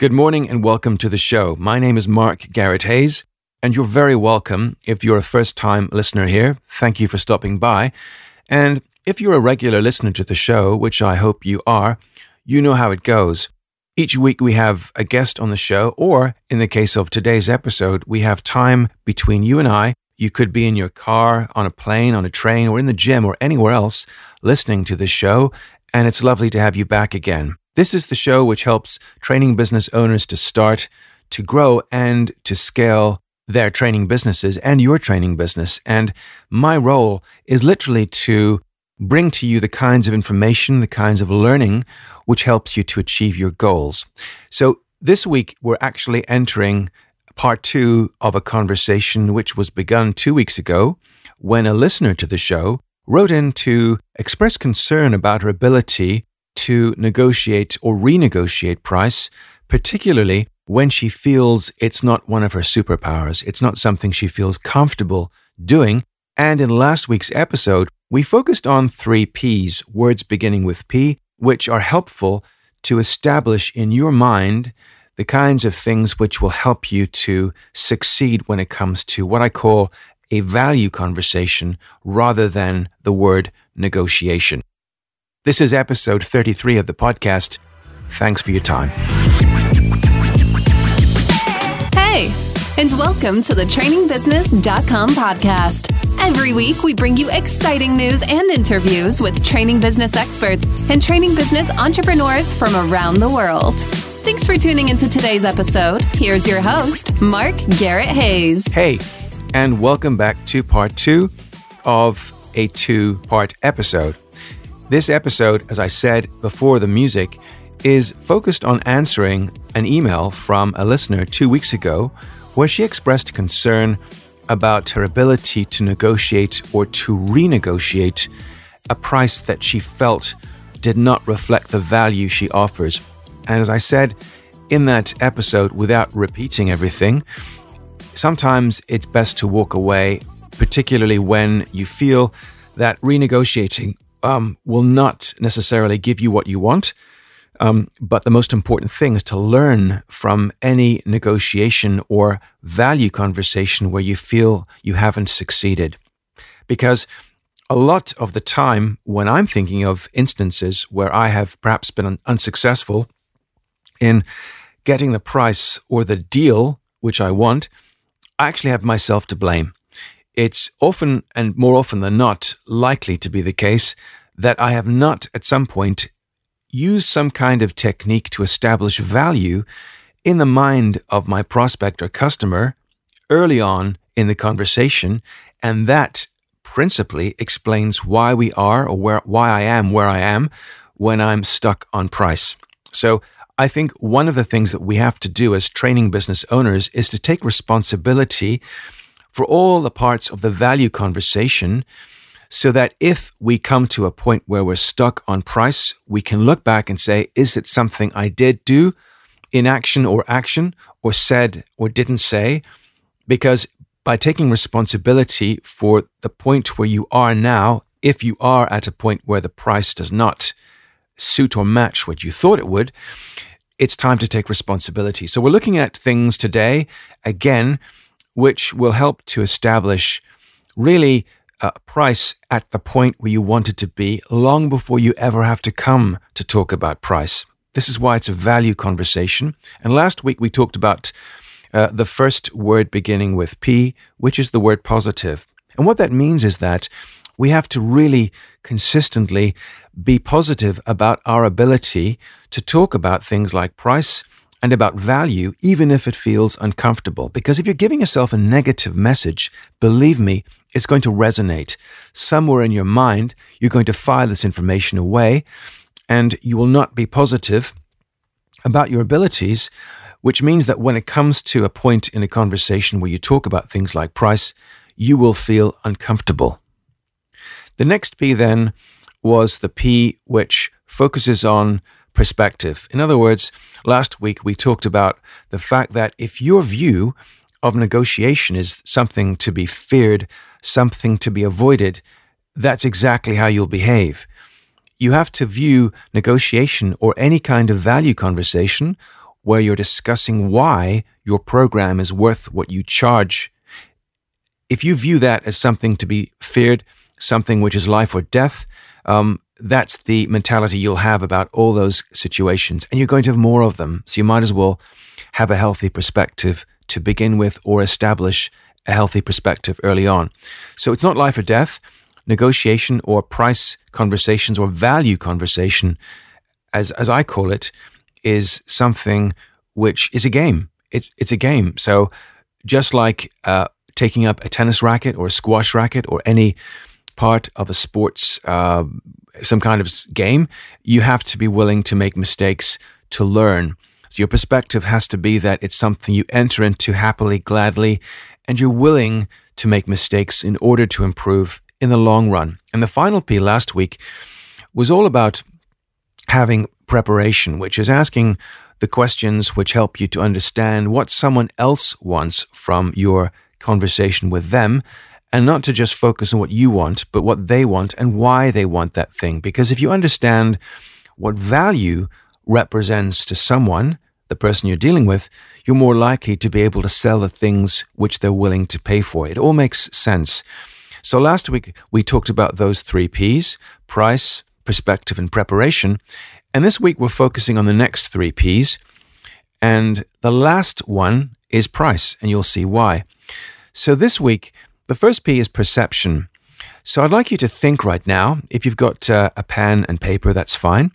Good morning and welcome to the show. My name is Mark Garrett Hayes, and you're very welcome if you're a first-time listener here. Thank you for stopping by. And if you're a regular listener to the show, which I hope you are, you know how it goes. Each week we have a guest on the show, or in the case of today's episode, we have time between you and I. You could be in your car, on a plane, on a train, or in the gym, or anywhere else listening to this show, and it's lovely to have you back again. This is the show which helps training business owners to start, to grow, and to scale their training businesses and your training business. And my role is literally to bring to you the kinds of information, the kinds of learning, which helps you to achieve your goals. So this week, we're actually entering part two of a conversation which was begun 2 weeks ago when a listener to the show wrote in to express concern about her ability to negotiate or renegotiate price, particularly when she feels it's not one of her superpowers. It's not something she feels comfortable doing. And in last week's episode, we focused on 3 Ps, words beginning with P, which are helpful to establish in your mind the kinds of things which will help you to succeed when it comes to what I call a value conversation rather than the word negotiation. This is episode 33 of the podcast. Thanks for your time. Hey, and welcome to the TrainingBusiness.com podcast. Every week, we bring you exciting news and interviews with training business experts and training business entrepreneurs from around the world. Thanks for tuning into today's episode. Here's your host, Mark Garrett Hayes. Hey, and welcome back to part two of a two-part episode. This episode, as I said before the music, is focused on answering an email from a listener 2 weeks ago where she expressed concern about her ability to negotiate or to renegotiate a price that she felt did not reflect the value she offers. And as I said in that episode, without repeating everything, sometimes it's best to walk away, particularly when you feel that renegotiating will not necessarily give you what you want. But the most important thing is to learn from any negotiation or value conversation where you feel you haven't succeeded. Because a lot of the time when I'm thinking of instances where I have perhaps been unsuccessful in getting the price or the deal which I want, I actually have myself to blame. It's often, and more often than not, likely to be the case that I have not, at some point, used some kind of technique to establish value in the mind of my prospect or customer early on in the conversation, and that principally explains why we are or why I am where I am when I'm stuck on price. So I think one of the things that we have to do as training business owners is to take responsibility for all the parts of the value conversation, so that if we come to a point where we're stuck on price, we can look back and say, is it something I did do, inaction or action, or said or didn't say? Because by taking responsibility for the point where you are now, if you are at a point where the price does not suit or match what you thought it would, it's time to take responsibility. So we're looking at things today, again, which will help to establish really a price at the point where you want it to be long before you ever have to come to talk about price. This is why it's a value conversation. And last week we talked about the first word beginning with P, which is the word positive. And what that means is that we have to really consistently be positive about our ability to talk about things like price and about value, even if it feels uncomfortable. Because if you're giving yourself a negative message, believe me, it's going to resonate. Somewhere in your mind, you're going to fire this information away, and you will not be positive about your abilities, which means that when it comes to a point in a conversation where you talk about things like price, you will feel uncomfortable. The next P then was the P which focuses on perspective. In other words, last week we talked about the fact that if your view of negotiation is something to be feared, something to be avoided, that's exactly how you'll behave. You have to view negotiation or any kind of value conversation where you're discussing why your program is worth what you charge. If you view that as something to be feared, something which is life or death, that's the mentality you'll have about all those situations, and you're going to have more of them. So you might as well have a healthy perspective to begin with, or establish a healthy perspective early on. So it's not life or death. Negotiation or price conversations or value conversation, as I call it, is something which is a game. It's a game. So just like taking up a tennis racket or a squash racket or any part of a sports, some kind of game, you have to be willing to make mistakes to learn. So your perspective has to be that it's something you enter into happily, gladly, and you're willing to make mistakes in order to improve in the long run. And the final P last week was all about having preparation, which is asking the questions which help you to understand what someone else wants from your conversation with them, and not to just focus on what you want, but what they want and why they want that thing. Because if you understand what value represents to someone, the person you're dealing with, you're more likely to be able to sell the things which they're willing to pay for. It all makes sense. So last week, we talked about those three Ps: price, perspective, and preparation. And this week, we're focusing on the next three Ps. And the last one is price, and you'll see why. So this week, the first P is perception. So I'd like you to think right now. If you've got a pen and paper, that's fine.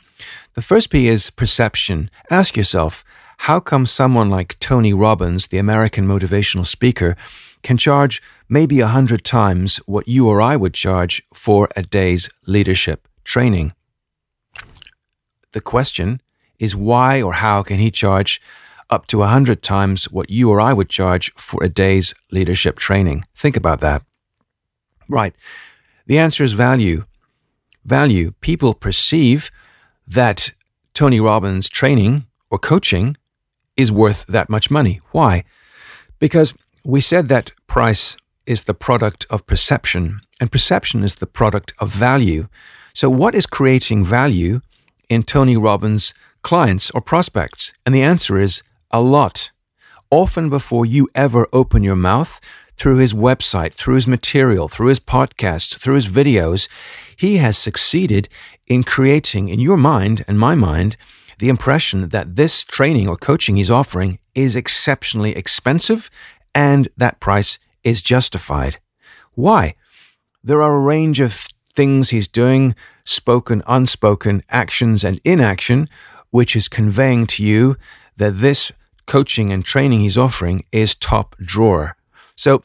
The first P is perception. Ask yourself, how come someone like Tony Robbins, the American motivational speaker, can charge maybe 100 times what you or I would charge for a day's leadership training? The question is, why or how can he charge up to 100 times what you or I would charge for a day's leadership training? Think about that. Right. The answer is value. Value. People perceive that Tony Robbins training or coaching is worth that much money. Why? Because we said that price is the product of perception, and perception is the product of value. So what is creating value in Tony Robbins' clients or prospects? And the answer is a lot. Often before you ever open your mouth, through his website, through his material, through his podcasts, through his videos, he has succeeded in creating, in your mind and my mind, the impression that this training or coaching he's offering is exceptionally expensive and that price is justified. Why? There are a range of things he's doing, spoken, unspoken, actions and inaction, which is conveying to you that this coaching and training he's offering is top drawer. So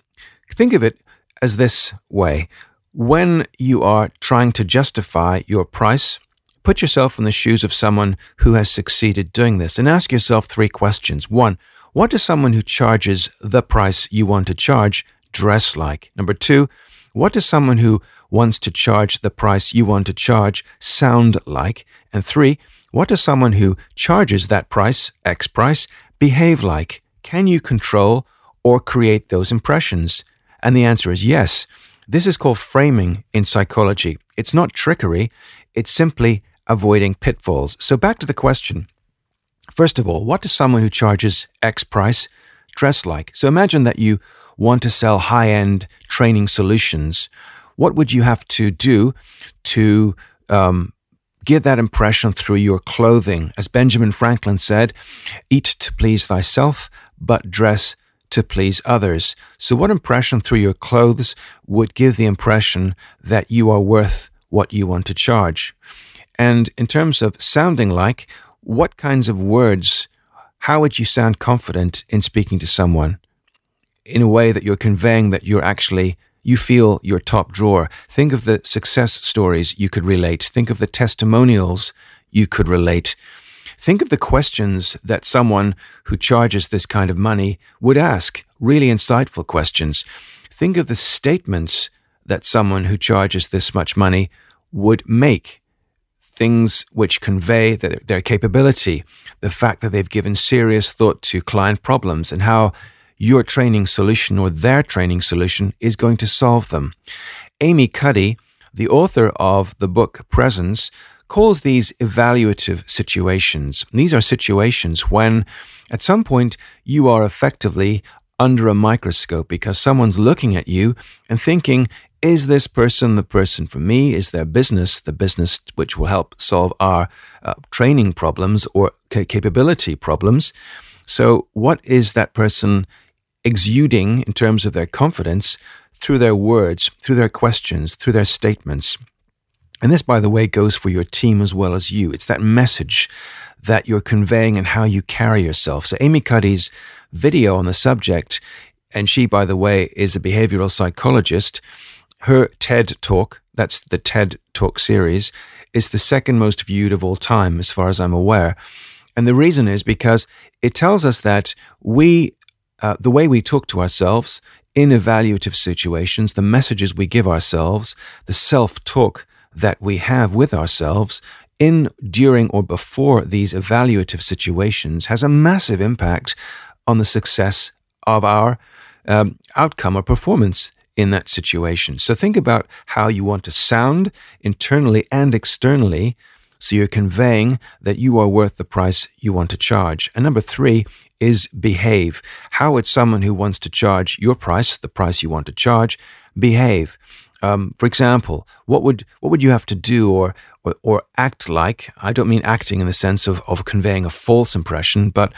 think of it as this way. When you are trying to justify your price, put yourself in the shoes of someone who has succeeded doing this and ask yourself three questions. One, what does someone who charges the price you want to charge dress like? Number two, what does someone who wants to charge the price you want to charge sound like? And three, what does someone who charges that price, X price, behave like? Can you control or create those impressions? And the answer is yes. This is called framing in psychology. It's not trickery, it's simply avoiding pitfalls. So back to the question. First of all, what does someone who charges X price dress like? So imagine that you want to sell high-end training solutions. What would you have to do to give that impression through your clothing? As Benjamin Franklin said, eat to please thyself, but dress to please others. So what impression through your clothes would give the impression that you are worth what you want to charge? And in terms of sounding like, what kinds of words, how would you sound confident in speaking to someone in a way that you're conveying that you're actually, you feel your top drawer? Think of the success stories you could relate. Think of the testimonials you could relate. Think of the questions that someone who charges this kind of money would ask, really insightful questions. Think of the statements that someone who charges this much money would make, things which convey their capability, the fact that they've given serious thought to client problems and how your training solution or their training solution is going to solve them. Amy Cuddy, the author of the book Presence, calls these evaluative situations. And these are situations when at some point you are effectively under a microscope because someone's looking at you and thinking, is this person the person for me? Is their business the business which will help solve our training problems or capability problems? So what is that person exuding in terms of their confidence through their words, through their questions, through their statements? And this, by the way, goes for your team as well as you. It's that message that you're conveying and how you carry yourself. So Amy Cuddy's video on the subject, and she, by the way, is a behavioral psychologist. Her TED Talk, that's the TED Talk series, is the second most viewed of all time, as far as I'm aware. And the reason is because it tells us that the way we talk to ourselves in evaluative situations, the messages we give ourselves, the self-talk that we have with ourselves in, during, or before these evaluative situations has a massive impact on the success of our outcome or performance in that situation. So think about how you want to sound internally and externally, so you're conveying that you are worth the price you want to charge. And number three is behave. How would someone who wants to charge your price, the price you want to charge, behave? For example, what would you have to do or act like? I don't mean acting in the sense of conveying a false impression, but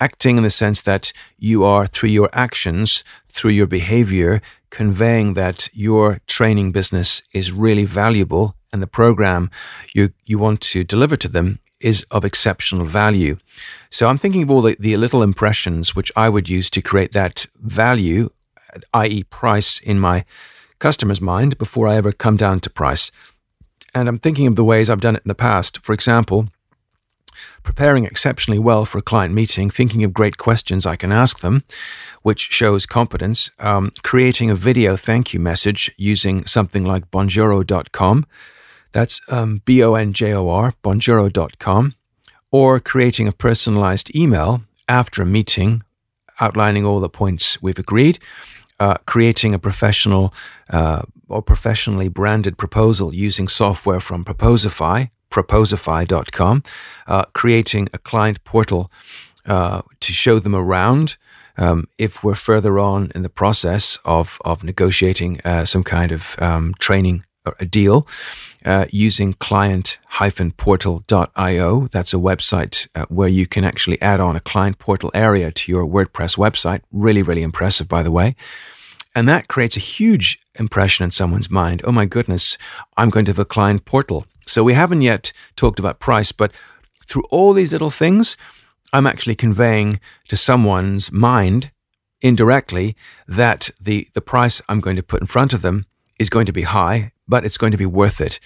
acting in the sense that you are, through your actions, through your behavior, conveying that your training business is really valuable and the program you want to deliver to them is of exceptional value. So I'm thinking of all the little impressions which I would use to create that value, i.e. price, in my customer's mind before I ever come down to price. And I'm thinking of the ways I've done it in the past. For example, preparing exceptionally well for a client meeting, thinking of great questions I can ask them, which shows competence, creating a video thank you message using something like Bonjouro.com, that's B-O-N-J-O-R, Bonjouro.com, or creating a personalized email after a meeting, outlining all the points we've agreed, creating a professional or professionally branded proposal using software from Proposify, Proposify.com, creating a client portal to show them around if we're further on in the process of negotiating some kind of training or a deal, using client-portal.io. That's a website where you can actually add on a client portal area to your WordPress website. Really, really impressive, by the way. And that creates a huge impression in someone's mind. Oh my goodness, I'm going to have a client portal. So we haven't yet talked about price, but through all these little things, I'm actually conveying to someone's mind indirectly that the price I'm going to put in front of them is going to be high, but it's going to be worth it.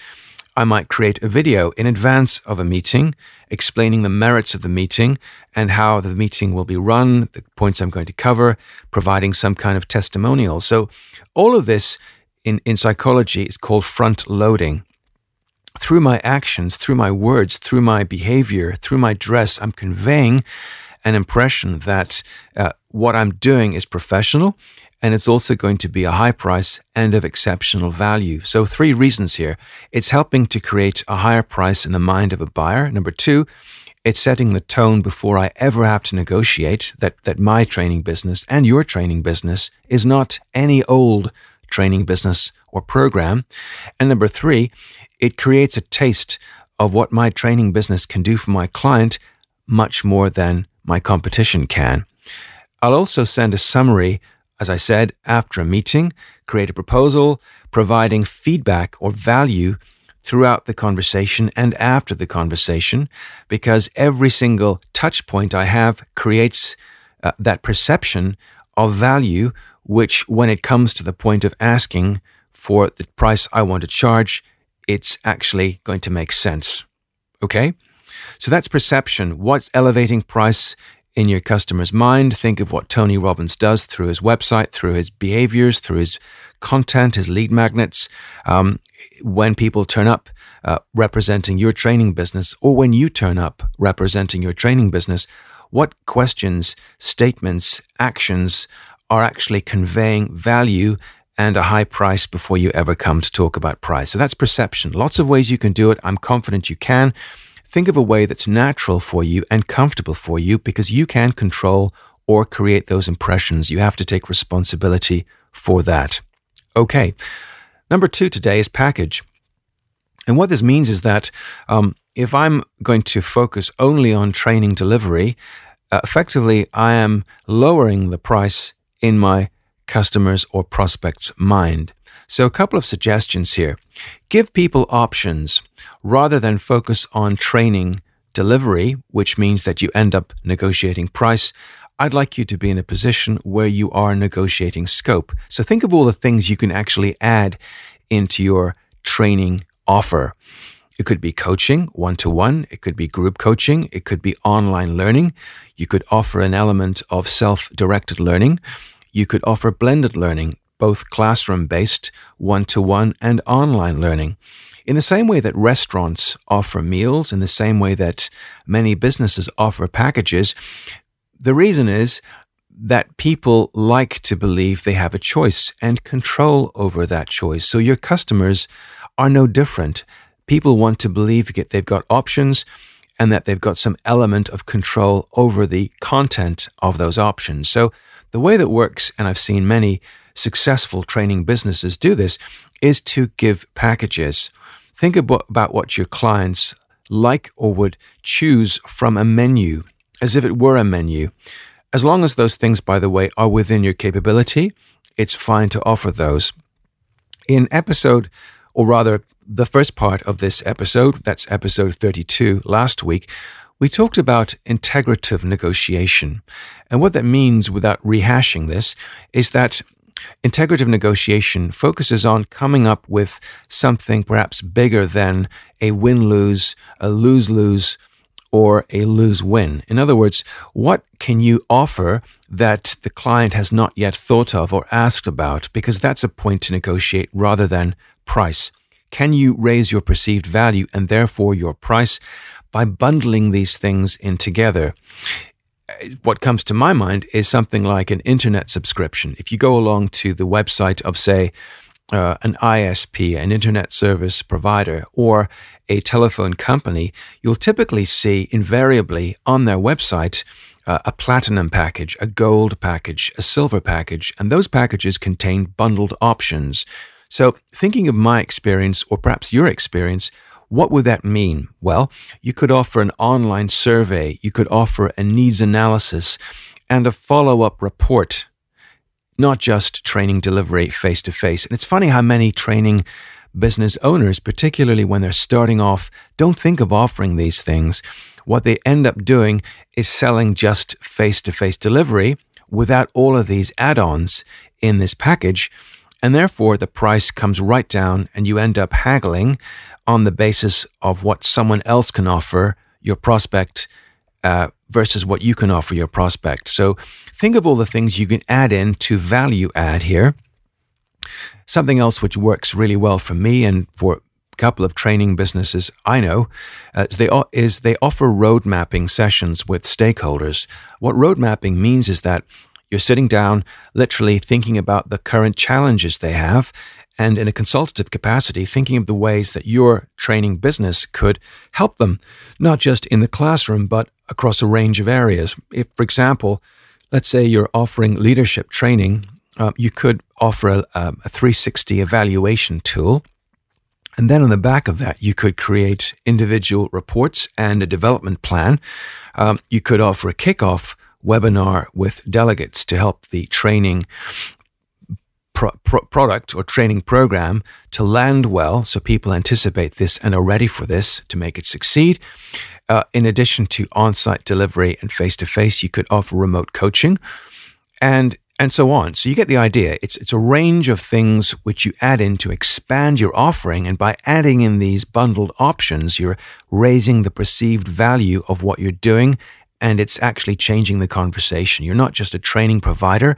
I might create a video in advance of a meeting explaining the merits of the meeting and how the meeting will be run, the points I'm going to cover, providing some kind of testimonial. So all of this in psychology is called front loading. Through my actions, through my words, through my behavior, through my dress, I'm conveying an impression that what I'm doing is professional, and it's also going to be a high price and of exceptional value. So three reasons here. It's helping to create a higher price in the mind of a buyer. Number two, it's setting the tone before I ever have to negotiate that my training business and your training business is not any old training business or program. And number three, it creates a taste of what my training business can do for my client much more than my competition can. I'll also send a summary, as I said, after a meeting, create a proposal, providing feedback or value throughout the conversation and after the conversation, because every single touch point I have creates that perception of value, which when it comes to the point of asking for the price I want to charge, it's actually going to make sense. Okay? So that's perception. What's elevating price in your customer's mind? Think of what Tony Robbins does through his website, through his behaviors, through his content, his lead magnets. When people turn up representing your training business, or when you turn up representing your training business, what questions, statements, actions are actually conveying value and a high price before you ever come to talk about price. So that's perception. Lots of ways you can do it. I'm confident you can. Think of a way that's natural for you and comfortable for you, because you can control or create those impressions. You have to take responsibility for that. Okay. Number two today is package. And what this means is that if I'm going to focus only on training delivery, effectively I am lowering the price in my customers' or prospects' mind. So a couple of suggestions here. Give people options rather than focus on training delivery, which means that you end up negotiating price. I'd like you to be in a position where you are negotiating scope. So think of all the things you can actually add into your training offer. It could be coaching, one-to-one. It could be group coaching. It could be online learning. You could offer an element of self-directed learning. You could offer blended learning, both classroom-based, one-to-one, and online learning. In the same way that restaurants offer meals, in the same way that many businesses offer packages, the reason is that people like to believe they have a choice and control over that choice. So your customers are no different. People want to believe that they've got options and that they've got some element of control over the content of those options. So the way that works, and I've seen many successful training businesses do this, is to give packages. Think about what your clients like or would choose from a menu, as if it were a menu. As long as those things, by the way, are within your capability, it's fine to offer those. In episode, or rather the first part of this episode, that's episode 32 last week, we talked about integrative negotiation. And what that means, without rehashing this, is that integrative negotiation focuses on coming up with something perhaps bigger than a win-lose, a lose-lose, or a lose-win. In other words, what can you offer that the client has not yet thought of or asked about? Because that's a point to negotiate rather than price. Can you raise your perceived value and therefore your price by bundling these things in together? What comes to my mind is something like an internet subscription. If you go along to the website of, say, an ISP, an internet service provider, or a telephone company, you'll typically see invariably on their website a platinum package, a gold package, a silver package, and those packages contain bundled options. So thinking of my experience, or perhaps your experience, what would that mean? Well, you could offer an online survey, you could offer a needs analysis and a follow-up report, not just training delivery face-to-face. And it's funny how many training business owners, particularly when they're starting off, don't think of offering these things. What they end up doing is selling just face-to-face delivery without all of these add-ons in this package. And therefore, the price comes right down and you end up haggling on the basis of what someone else can offer your prospect versus what you can offer your prospect. So think of all the things you can add in to value add here. Something else which works really well for me and for a couple of training businesses I know is they offer road mapping sessions with stakeholders. What road mapping means is that you're sitting down, literally thinking about the current challenges they have, and in a consultative capacity, thinking of the ways that your training business could help them, not just in the classroom, but across a range of areas. If, for example, let's say you're offering leadership training, you could offer a 360 evaluation tool. And then on the back of that, you could create individual reports and a development plan. You could offer a kickoff webinar with delegates to help the training product or training program to land well, so people anticipate this and are ready for this to make it succeed. In addition to on-site delivery and face-to-face, you could offer remote coaching and so on. So you get the idea. It's a range of things which you add in to expand your offering, and by adding in these bundled options, you're raising the perceived value of what you're doing. And it's actually changing the conversation. You're not just a training provider,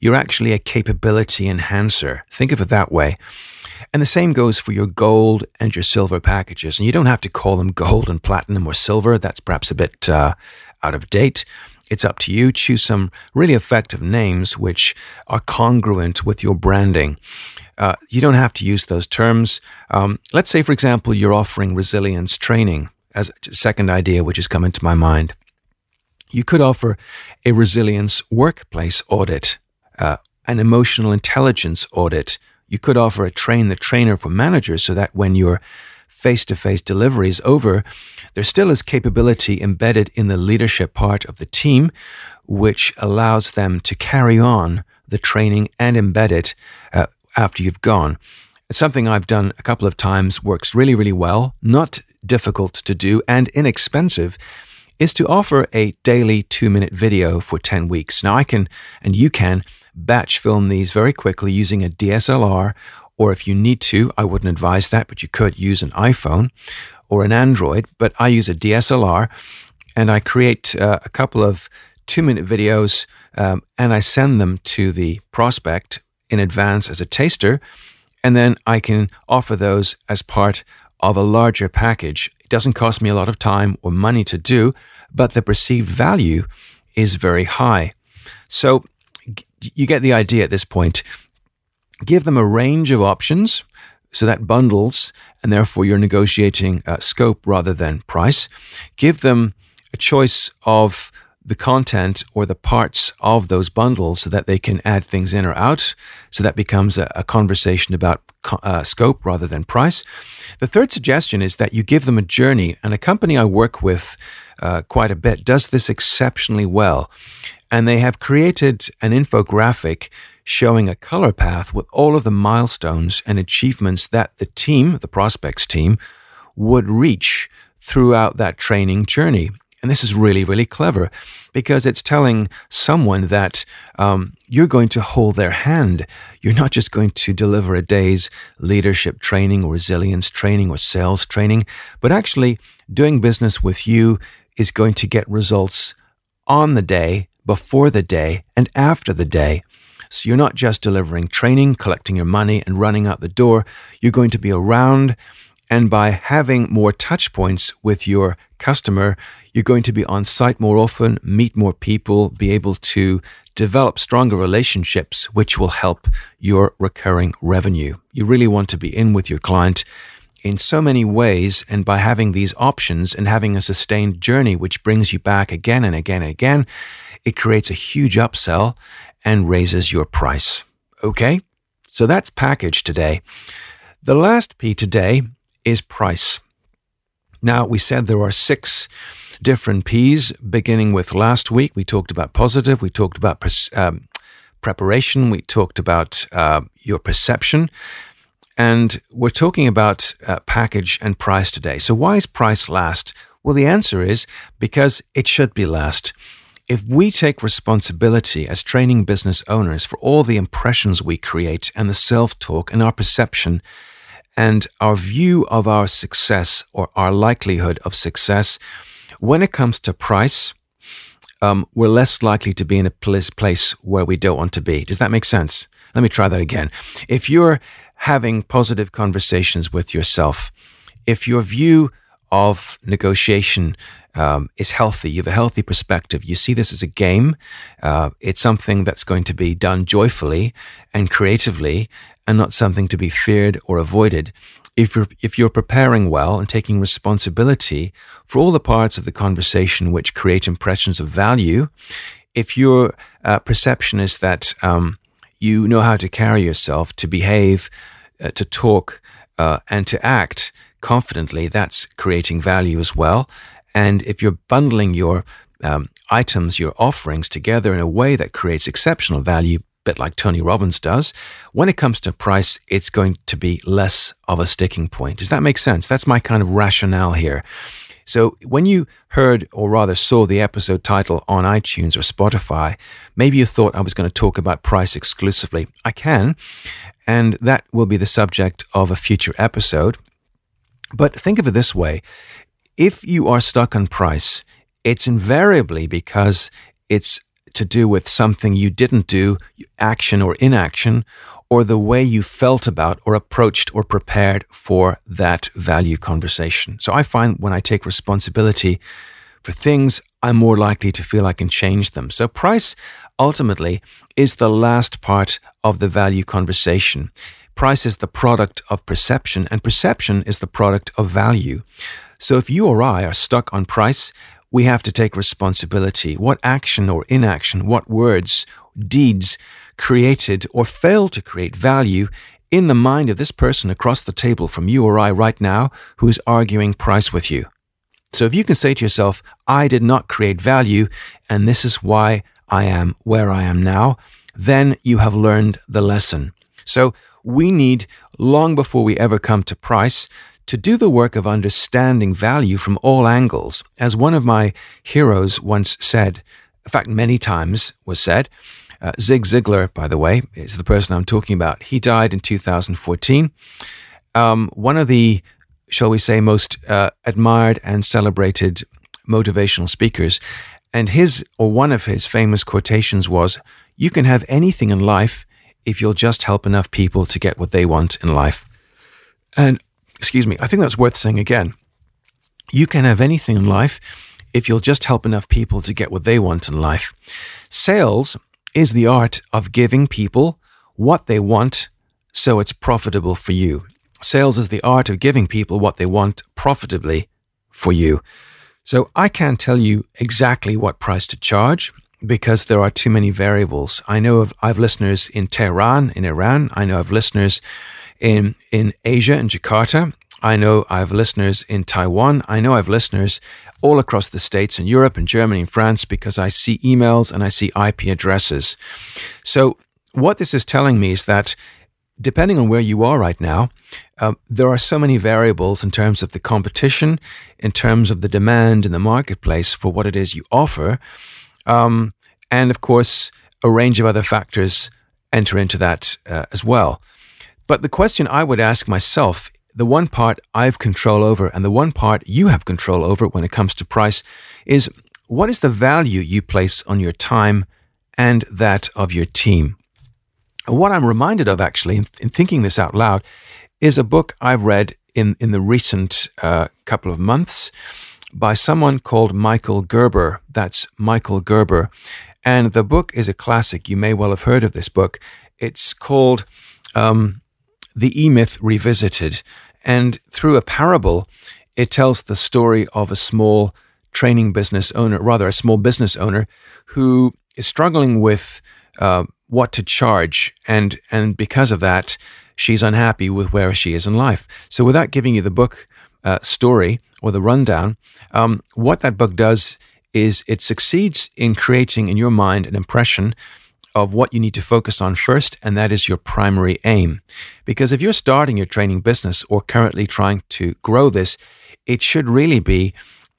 you're actually a capability enhancer. Think of it that way. And the same goes for your gold and your silver packages. And you don't have to call them gold and platinum or silver. That's perhaps a bit out of date. It's up to you. Choose some really effective names which are congruent with your branding. You don't have to use those terms. Let's say, for example, you're offering resilience training as a second idea which has come into my mind. You could offer a resilience workplace audit, an emotional intelligence audit. You could offer a train the trainer for managers so that when your face-to-face delivery is over, there still is capability embedded in the leadership part of the team, which allows them to carry on the training and embed it after you've gone. It's something I've done a couple of times, works really, really well, not difficult to do and inexpensive, is to offer a daily 2-minute video for 10 weeks. Now I can, and you can, batch film these very quickly using a DSLR, or if you need to, I wouldn't advise that, but you could use an iPhone or an Android, but I use a DSLR, and I create a couple of 2-minute videos, and I send them to the prospect in advance as a taster, and then I can offer those as part of a larger package. It doesn't cost me a lot of time or money to do, but the perceived value is very high. So you get the idea at this point. Give them a range of options, so that bundles, and therefore you're negotiating scope rather than price. Give them a choice of the content or the parts of those bundles so that they can add things in or out. So that becomes a conversation about scope rather than price. The third suggestion is that you give them a journey, and a company I work with quite a bit does this exceptionally well. And they have created an infographic showing a color path with all of the milestones and achievements that the team, the prospects team, would reach throughout that training journey. And this is really, really clever because it's telling someone that you're going to hold their hand. You're not just going to deliver a day's leadership training or resilience training or sales training, but actually doing business with you is going to get results on the day, before the day, and after the day. So you're not just delivering training, collecting your money, and running out the door. You're going to be around, and by having more touch points with your customer, you're going to be on site more often, meet more people, be able to develop stronger relationships, which will help your recurring revenue. You really want to be in with your client in so many ways, and by having these options and having a sustained journey, which brings you back again and again and again, it creates a huge upsell and raises your price. Okay? So that's package today. The last P today is price. Now, we said there are 6 different P's, beginning with last week. We talked about positive, we talked about preparation, we talked about your perception, and we're talking about package and price today. So why is price last? Well, the answer is because it should be last. If we take responsibility as training business owners for all the impressions we create and the self-talk and our perception and our view of our success or our likelihood of success, when it comes to price, we're less likely to be in a place where we don't want to be. Does that make sense? Let me try that again. If you're having positive conversations with yourself, if your view of negotiation is healthy, you have a healthy perspective, you see this as a game, it's something that's going to be done joyfully and creatively and not something to be feared or avoided. If you're preparing well and taking responsibility for all the parts of the conversation which create impressions of value, if your perception is that you know how to carry yourself, to behave, to talk, and to act confidently, that's creating value as well. And if you're bundling your items, your offerings together in a way that creates exceptional value, bit like Tony Robbins does, when it comes to price, it's going to be less of a sticking point. Does that make sense? That's my kind of rationale here. So when you heard, or rather saw, the episode title on iTunes or Spotify, maybe you thought I was going to talk about price exclusively. I can, and that will be the subject of a future episode. But think of it this way. If you are stuck on price, it's invariably because it's to do with something you didn't do, action or inaction, or the way you felt about or approached or prepared for that value conversation. So I find when I take responsibility for things I'm more likely to feel I can change them. So price ultimately is the last part of the value conversation. Price is the product of perception, and perception is the product of value. So if you or I are stuck on price, we have to take responsibility. What action or inaction, what words, deeds created or failed to create value in the mind of this person across the table from you or I right now who is arguing price with you? So if you can say to yourself, I did not create value, and this is why I am where I am now, then you have learned the lesson. So we need, long before we ever come to price, to do the work of understanding value from all angles. As one of my heroes once said, in fact, many times was said, Zig Ziglar, by the way, is the person I'm talking about. He died in 2014. One of the, shall we say, most admired and celebrated motivational speakers. And his, or one of his famous quotations was, you can have anything in life if you'll just help enough people to get what they want in life. And, excuse me, I think that's worth saying again. You can have anything in life if you'll just help enough people to get what they want in life. Sales is the art of giving people what they want so it's profitable for you. Sales is the art of giving people what they want profitably for you. So I can't tell you exactly what price to charge because there are too many variables. I know I have listeners in Tehran, in Iran. I know I have listeners in Asia, in Jakarta. I know I have listeners in Taiwan. I know I have listeners all across the States and Europe and Germany and France because I see emails and I see IP addresses. So what this is telling me is that depending on where you are right now, there are so many variables in terms of the competition, in terms of the demand in the marketplace for what it is you offer. And of course, a range of other factors enter into that as well. But the question I would ask myself, the one part I have control over and the one part you have control over when it comes to price is, what is the value you place on your time and that of your team? What I'm reminded of, actually, in thinking this out loud, is a book I've read in the recent couple of months by someone called Michael Gerber. That's Michael Gerber. And the book is a classic. You may well have heard of this book. It's called The E-Myth Revisited. And through a parable, it tells the story of a small business owner who is struggling with what to charge, and because of that, she's unhappy with where she is in life. So without giving you the book story or the rundown, what that book does is it succeeds in creating in your mind an impression of what you need to focus on first, and that is your primary aim. Because if you're starting your training business or currently trying to grow this, it should really be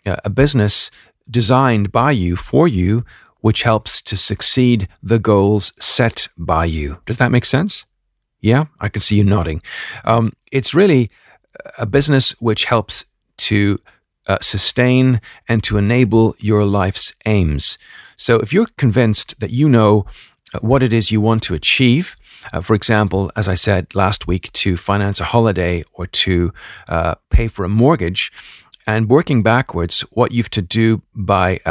a business designed by you, for you, which helps to succeed the goals set by you. Does that make sense? Yeah, I can see you nodding. It's really a business which helps to sustain and to enable your life's aims. So if you're convinced that you know what it is you want to achieve, for example, as I said last week, to finance a holiday or to pay for a mortgage, and working backwards, what you've to do by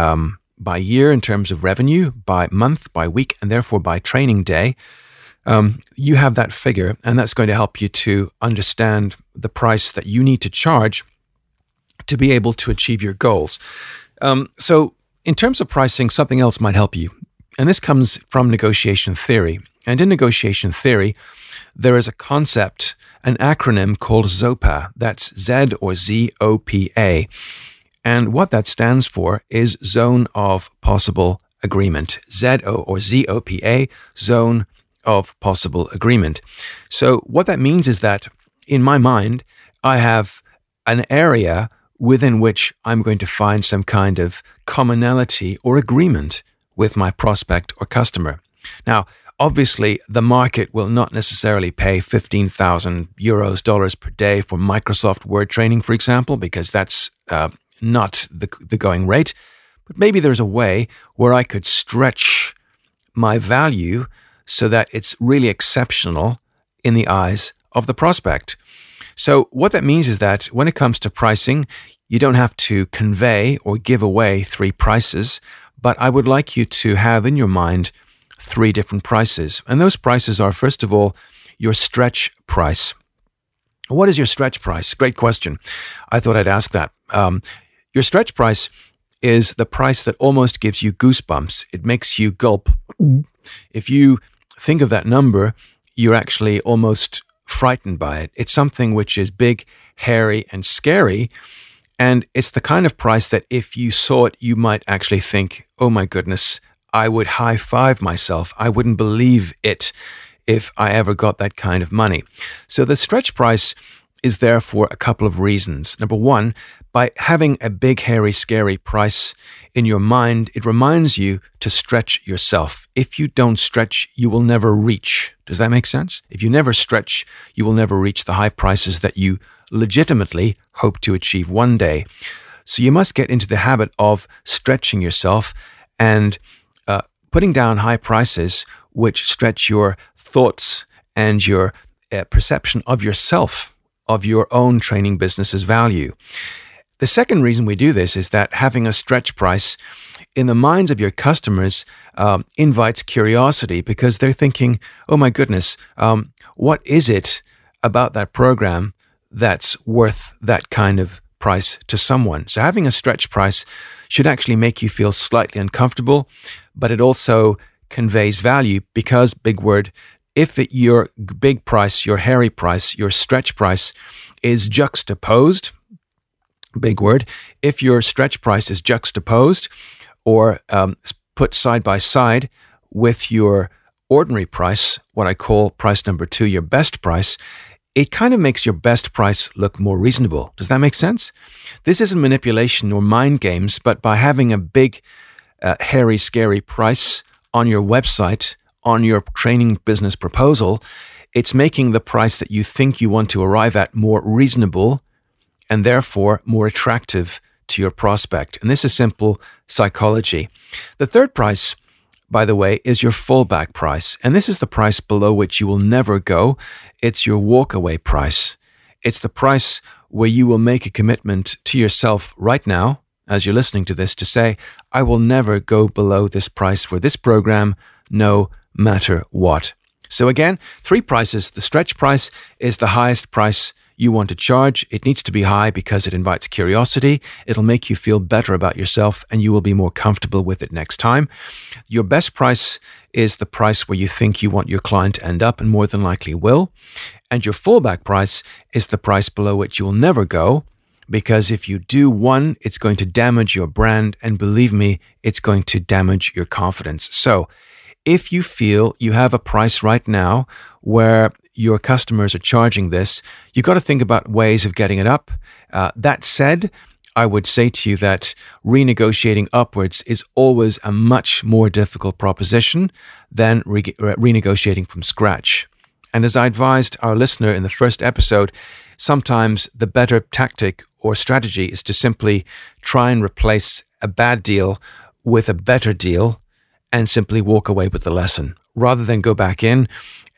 year in terms of revenue, by month, by week, and therefore by training day, you have that figure, and that's going to help you to understand the price that you need to charge to be able to achieve your goals. So in terms of pricing, something else might help you, and this comes from negotiation theory. And in negotiation theory, there is a concept, an acronym called ZOPA. That's Z or Z-O-P-A. And what that stands for is Zone of Possible Agreement, Z-O or Z-O-P-A, Zone of Possible Agreement. So what that means is that, in my mind, I have an area within which I'm going to find some kind of commonality or agreement with my prospect or customer. Now, obviously, the market will not necessarily pay €15,000 per day for Microsoft Word training, for example, because that's not the going rate, but maybe there's a way where I could stretch my value so that it's really exceptional in the eyes of the prospect. So what that means is that when it comes to pricing, you don't have to convey or give away three prices, but I would like you to have in your mind three different prices. And those prices are, first of all, your stretch price. What is your stretch price? Great question. I thought I'd ask that. Your stretch price is the price that almost gives you goosebumps. It makes you gulp. If you think of that number, you're actually almost frightened by it. It's something which is big, hairy, and scary. And it's the kind of price that if you saw it, you might actually think, oh my goodness, I would high five myself. I wouldn't believe it if I ever got that kind of money. So the stretch price is there for a couple of reasons. Number one, by having a big, hairy, scary price in your mind, it reminds you to stretch yourself. If you don't stretch, you will never reach. Does that make sense? If you never stretch, you will never reach the high prices that you legitimately hope to achieve one day. So you must get into the habit of stretching yourself and putting down high prices which stretch your thoughts and your perception of yourself, of your own training business's value. The second reason we do this is that having a stretch price in the minds of your customers invites curiosity, because they're thinking, oh my goodness, what is it about that program that's worth that kind of price to someone? So having a stretch price should actually make you feel slightly uncomfortable, but it also conveys value, because, big word, if your big price, your hairy price, your stretch price is juxtaposed, big word, if your stretch price is juxtaposed or put side by side with your ordinary price, what I call price number two, your best price, it kind of makes your best price look more reasonable. Does that make sense? This isn't manipulation or mind games, but by having a big, hairy, scary price on your website, on your training business proposal, it's making the price that you think you want to arrive at more reasonable and therefore more attractive to your prospect. And this is simple psychology. The third price, by the way, is your fallback price. And this is the price below which you will never go. It's your walkaway price. It's the price where you will make a commitment to yourself right now, as you're listening to this, to say, I will never go below this price for this program, no matter what. So again, three prices. The stretch price is the highest price you want to charge. It needs to be high because it invites curiosity. It'll make you feel better about yourself, and you will be more comfortable with it next time. Your best price is the price where you think you want your client to end up, and more than likely will. And your fallback price is the price below which you will never go, because if you do one, it's going to damage your brand, and believe me, it's going to damage your confidence. So if you feel you have a price right now where your customers are charging this, you've got to think about ways of getting it up. That said, I would say to you that renegotiating upwards is always a much more difficult proposition than renegotiating from scratch. And as I advised our listener in the first episode, sometimes the better tactic or strategy is to simply try and replace a bad deal with a better deal and simply walk away with the lesson, rather than go back in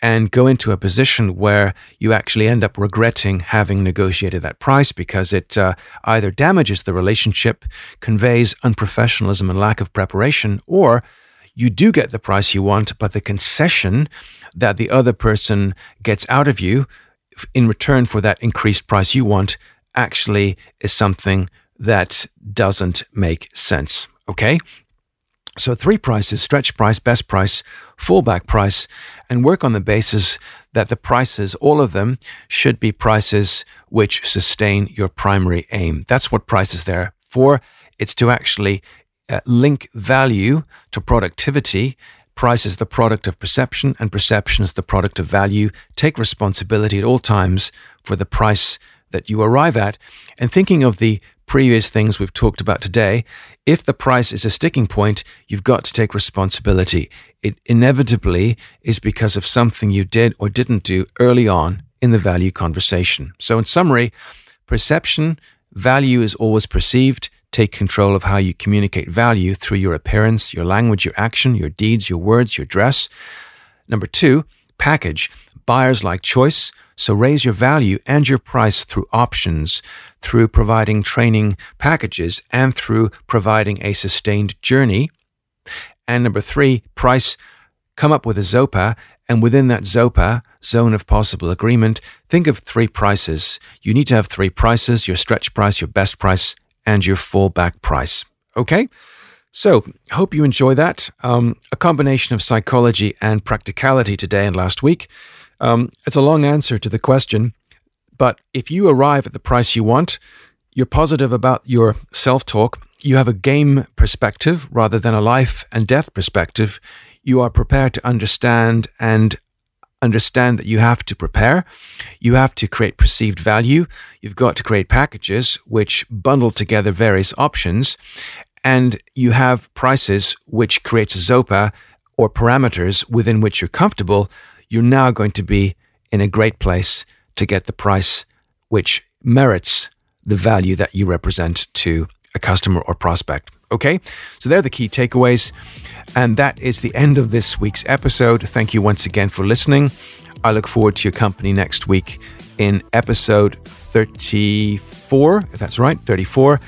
and go into a position where you actually end up regretting having negotiated that price, because it either damages the relationship, conveys unprofessionalism and lack of preparation, or you do get the price you want, but the concession that the other person gets out of you in return for that increased price you want actually is something that doesn't make sense, okay? So three prices: stretch price, best price, fallback price, and work on the basis that the prices, all of them, should be prices which sustain your primary aim. That's what price is there for. It's to actually link value to productivity. Price is the product of perception, and perception is the product of value. Take responsibility at all times for the price that you arrive at. And thinking of the previous things we've talked about today, if the price is a sticking point, you've got to take responsibility. It inevitably is because of something you did or didn't do early on in the value conversation. So in summary, perception, value is always perceived. Take control of how you communicate value through your appearance, your language, your action, your deeds, your words, your dress. Number two, package. Buyers like choice, so raise your value and your price through options, through providing training packages, and through providing a sustained journey. And number three, price. Come up with a ZOPA, and within that ZOPA, zone of possible agreement, think of three prices. You need to have three prices: your stretch price, your best price, and your fallback price. Okay? So, hope you enjoy that. A combination of psychology and practicality today and last week. It's a long answer to the question, but if you arrive at the price you want, you're positive about your self-talk, you have a game perspective rather than a life and death perspective, you are prepared to understand that you have to prepare, you have to create perceived value, you've got to create packages which bundle together various options, and you have prices which creates a ZOPA or parameters within which you're comfortable. You're now going to be in a great place to get the price which merits the value that you represent to a customer or prospect. Okay, so they're the key takeaways. And that is the end of this week's episode. Thank you once again for listening. I look forward to your company next week in episode 34, if that's right, 34.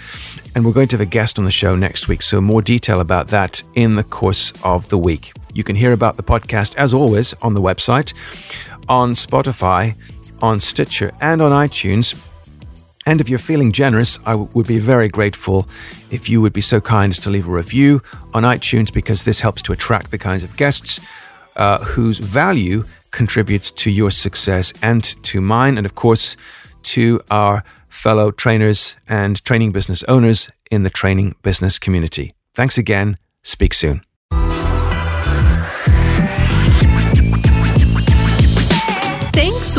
And we're going to have a guest on the show next week. So more detail about that in the course of the week. You can hear about the podcast, as always, on the website, on Spotify, on Stitcher, and on iTunes. And if you're feeling generous, I would be very grateful if you would be so kind as to leave a review on iTunes, because this helps to attract the kinds of guests whose value contributes to your success and to mine, and of course to our fellow trainers and training business owners in the training business community. Thanks again. Speak soon. Thanks